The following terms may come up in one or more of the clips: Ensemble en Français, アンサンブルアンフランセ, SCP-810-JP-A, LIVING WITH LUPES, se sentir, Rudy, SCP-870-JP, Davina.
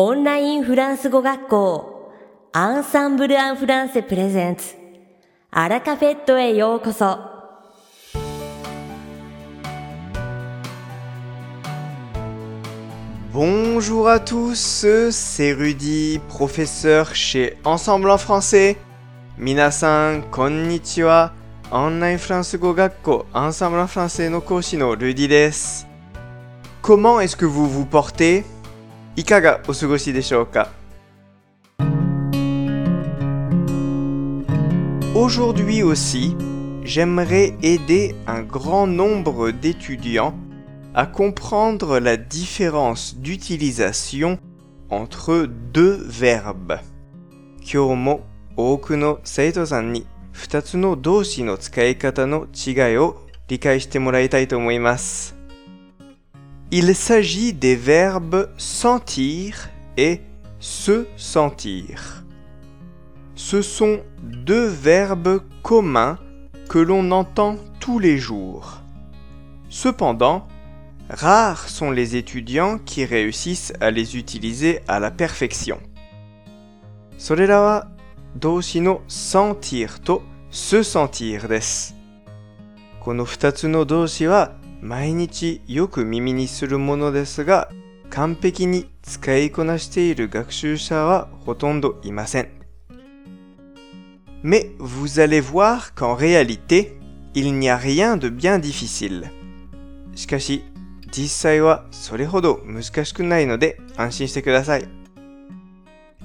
オンラインフランス語学校Ensemble en Françaisプレゼンツアラカフェットへようこそ。Bonjour à tous, c'est Rudy, professeur chez Ensemble en Français. 皆さん、こんにちは。オンラインフランス語学校Ensemble en Françaisの講師の Rudy です。Comment est-ce que vous vous portez?いかがお過ごしでしょうか。 Aujourd'hui aussi, j'aimerais aider un grand nombre d'étudiants à comprendre la différence d'utilisation entre deux verbes. 今日も多くの生徒さんに2つの動詞の使い方の違いを理解してもらいたいと思います。Il s'agit des verbes sentir et se sentir. Ce sont deux verbes communs que l'on entend tous les jours. Cependant, rares sont les étudiants qui réussissent à les utiliser à la perfection. それらは動詞の sentir と se sentir です。この2つの動詞は毎日よく耳にするものですが、完璧に使いこなしている学習者はほとんどいません。Mais vous allez voir qu'en réalité, il n'y a rien de bien difficile. しかし、実際はそれほど難しくないので安心してください。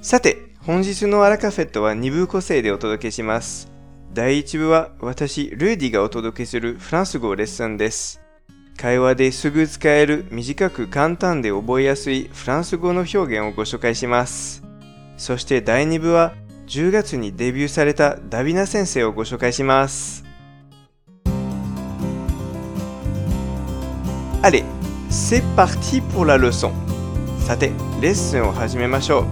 さて、本日のアラカフェットは2部構成でお届けします。第1部は私、ルーディがお届けするフランス語レッスンです。会話ですぐ使える、短く簡単で覚えやすいフランス語の表現をご紹介します。そして第2部は10月にデビューされたダビナ先生をご紹介します。Allez, c'est parti pour la leçon. さて、レッスンを始めましょう。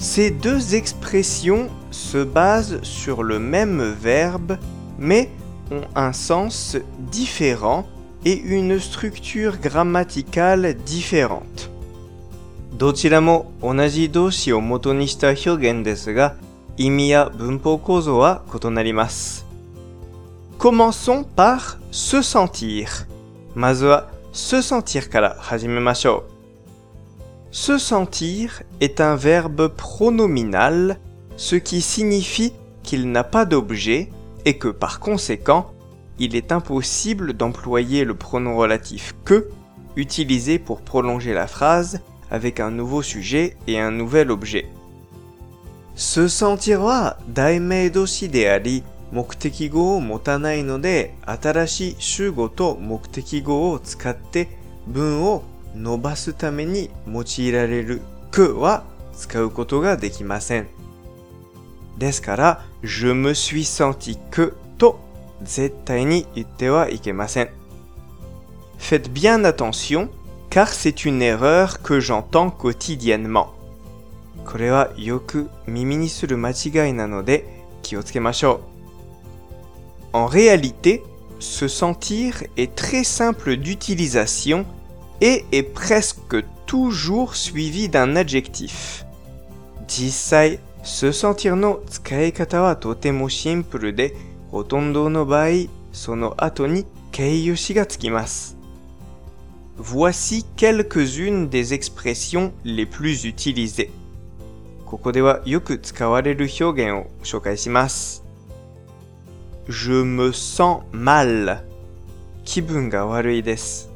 Ces deux expressions se basent sur le même verbe, mais ont un sens différent et une structure grammaticale différente. どちらも同じ動詞を元にした表現ですが、意味や文法構造は異なります。Commençons par se sentir. まずは se sentir から始めましょう。Se sentir est un verbe pronominal, ce qui signifie qu'il n'a pas d'objet,et que par conséquent, il est impossible d'employer le pronom relatif « que » utilisé pour prolonger la phrase avec un nouveau sujet et un nouvel objet. Se sentir は代名動詞であり、目的語を持たないので、新しい主語と目的語を使って文を伸ばすために用いられる「que」は使うことができません。ですから、je me suis senti que と絶対に言ってはいけません。Faites bien attention, car c'est une erreur que j'entends quotidiennement. これはよく耳にする間違いなので気をつけましょう。En réalité, se sentir est très simple d'utilisation et est presque toujours suivi d'un adjectif. 実際、se sentir の使い方はとてもシンプルで、ほとんどの場合、その後に形容詞がつきます。Voici quelques-unes des expressions les plus utilisées. ここではよく使われる表現を紹介します。Je me sens mal. 気分が悪いです。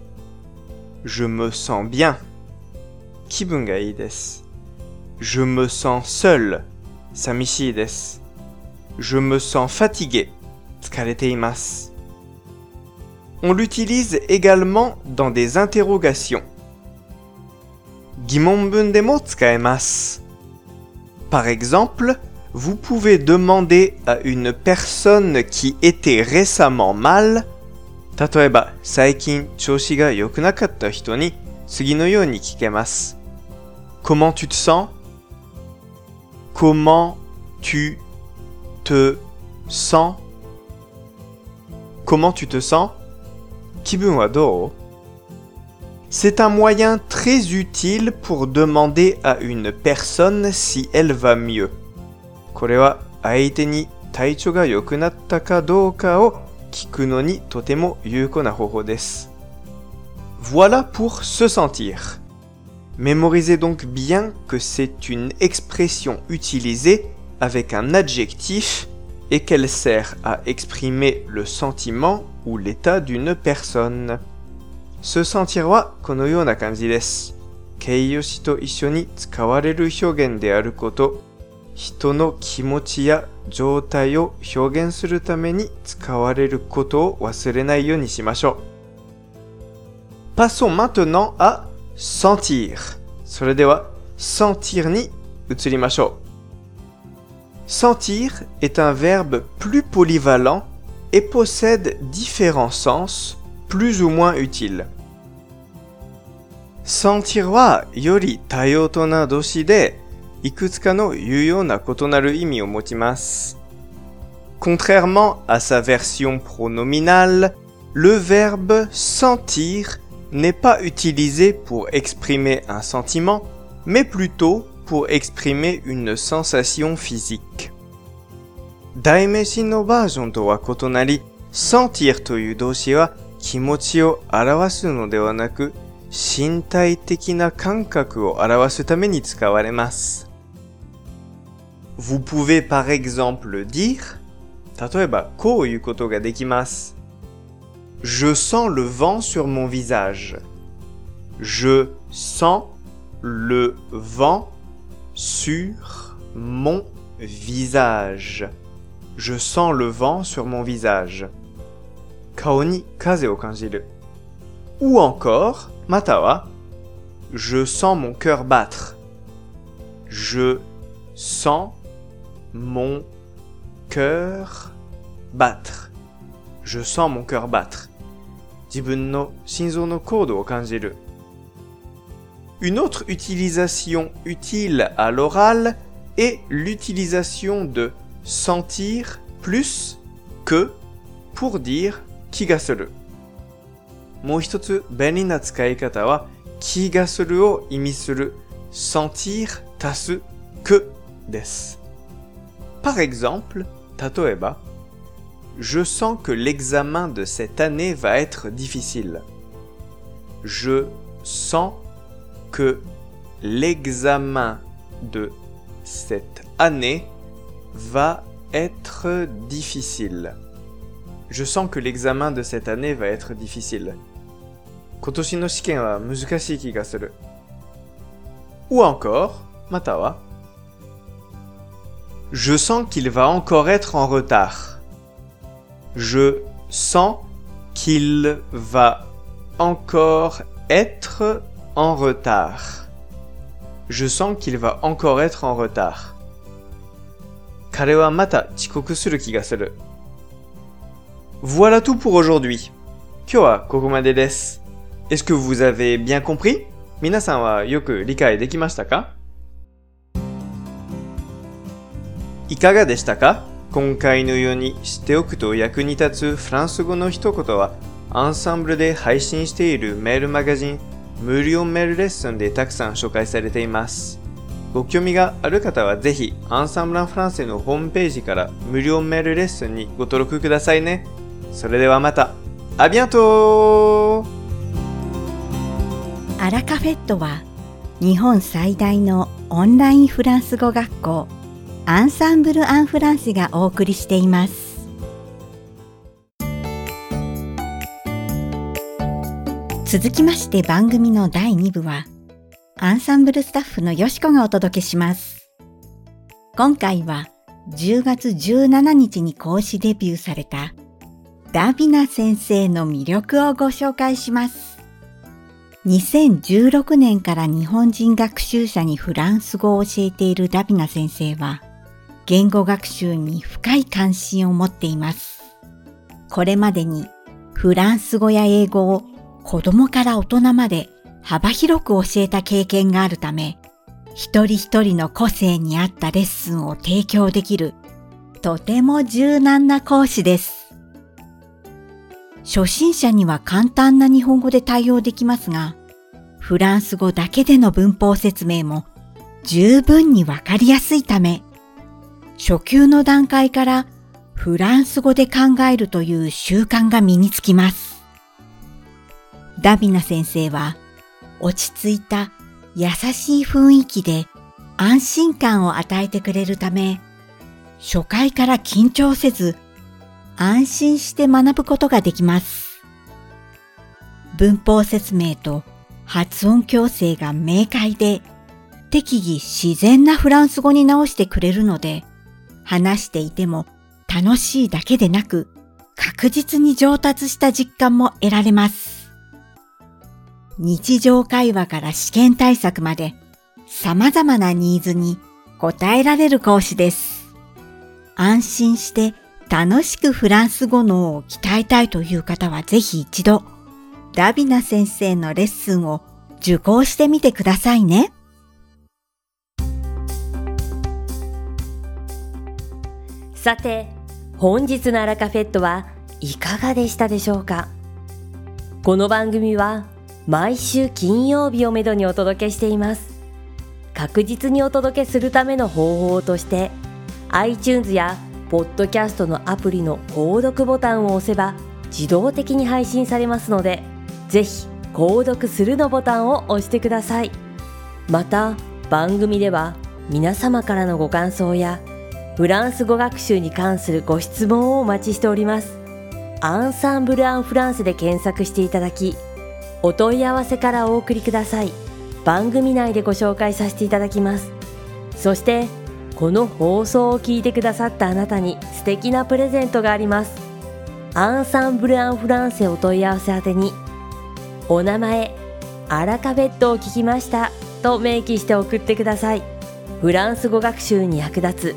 Je me sens bien. 気分がいいです。Je me sens seul.寂しいです。Je me sens fatigué. 疲れています。On l'utilise également dans des interrogations. 疑問文でも使えます。Par exemple, vous pouvez demander à une personne qui était récemment mal. 例えば、最近調子が良くなかった人に次のように聞けます。Comment tu te sens?Comment tu te sens? Comment tu te sens? 気分はどう? C'est un moyen très utile pour demander à une personne si elle va mieux. これは相手に体調が良くなったかどうかを聞くのにとても有効な方法です。Voilà pour se sentir. Mémorisez donc bien que c'est une expression utilisée avec un adjectif et qu'elle sert à exprimer le sentiment ou l'état d'une personne. Se sentir はこのような感じです。形容詞と一緒に使われる表現であること、人の気持ちや状態を表現するために使われることを忘れないようにしましょう。Passons maintenant à sentir。それでは sentir に移りましょう。Sentir est un verbe plus polyvalent et possède différents sens plus ou moins utiles. Sentir はより多様な動詞でいくつかの有用な異なる意味を持ちます。Contrairement à sa version pronominale, le verbe sentir n'est pas utilisé pour exprimer un sentiment, mais plutôt pour exprimer une sensation physique. 代名詞のバージョンとは異なり、sentir という動詞は気持ちを表すのではなく、身体的な感覚を表すために使われます。Vous pouvez par exemple dire 例えばこういうことができます。Je sens le vent sur mon visage. Je sens le vent sur mon visage. Je sens le vent sur mon visage. 顔に風を感じる。Ou encore または Je sens mon cœur battre. Je sens mon cœur battre. Je sens mon cœur battre. 自分の心臓の鼓動を感じる。Une autre utilisation utile à l'oral est l'utilisation de sentir plus que pour dire 気がする。もう一つ便利な使い方は気がするを意味する sentir 足す que です。Par exemple, 例えば Je sens que l'examen de cette année va être difficile. Je sens que l'examen de cette année va être difficile. Je sens que l'examen de cette année va être difficile.今年の試験は難しい気がする。Ou encore, または Je sens qu'il va encore être en retard. Je sens qu'il va encore être en retard. Je sens qu'il va encore être en retard. 彼はまた遅刻する気がする。Voilà tout pour aujourd'hui. 今日はここまでです。Est-ce que vous avez bien compris? 皆さんはよく理解できましたか？いかがでしたか？今回のように知っておくと役に立つフランス語の一言は、アンサンブルで配信しているメールマガジン、無料メールレッスンでたくさん紹介されています。ご興味がある方はぜひ、アンサンブル・アン・フランセのホームページから無料メールレッスンにご登録くださいね。それではまた。À bientôt!アラカフェットは日本最大のオンラインフランス語学校アンサンブル・アン・フランセがお送りしています。続きまして番組の第2部はアンサンブルスタッフのよしこがお届けします。今回は10月17日に講師デビューされたダビナ先生の魅力をご紹介します。2016年から日本人学習者にフランス語を教えているダビナ先生は、言語学習に深い関心を持っています。これまでにフランス語や英語を子供から大人まで幅広く教えた経験があるため、一人一人の個性に合ったレッスンを提供できる、とても柔軟な講師です。初心者には簡単な日本語で対応できますが、フランス語だけでの文法説明も十分にわかりやすいため、初級の段階からフランス語で考えるという習慣が身につきます。ダビナ先生は落ち着いた優しい雰囲気で安心感を与えてくれるため、初回から緊張せず安心して学ぶことができます。文法説明と発音矯正が明快で、適宜自然なフランス語に直してくれるので、話していても楽しいだけでなく、確実に上達した実感も得られます。日常会話から試験対策まで、様々なニーズに応えられる講師です。安心して楽しくフランス語能を鍛えたいという方はぜひ一度、ダビナ先生のレッスンを受講してみてくださいね。さて、本日のアラカフェットはいかがでしたでしょうか。この番組は毎週金曜日をめどにお届けしています。確実にお届けするための方法として、iTunes やポッドキャストのアプリの購読ボタンを押せば自動的に配信されますので、ぜひ購読するのボタンを押してください。また、番組では皆様からのご感想やフランス語学習に関するご質問をお待ちしております。アンサンブル・アン・フランセで検索していただき、お問い合わせからお送りください。番組内でご紹介させていただきます。そして、この放送を聞いてくださったあなたに素敵なプレゼントがあります。アンサンブル・アン・フランセお問い合わせ宛てに、お名前、アラカフェットを聞きましたと明記して送ってください。フランス語学習に役立つ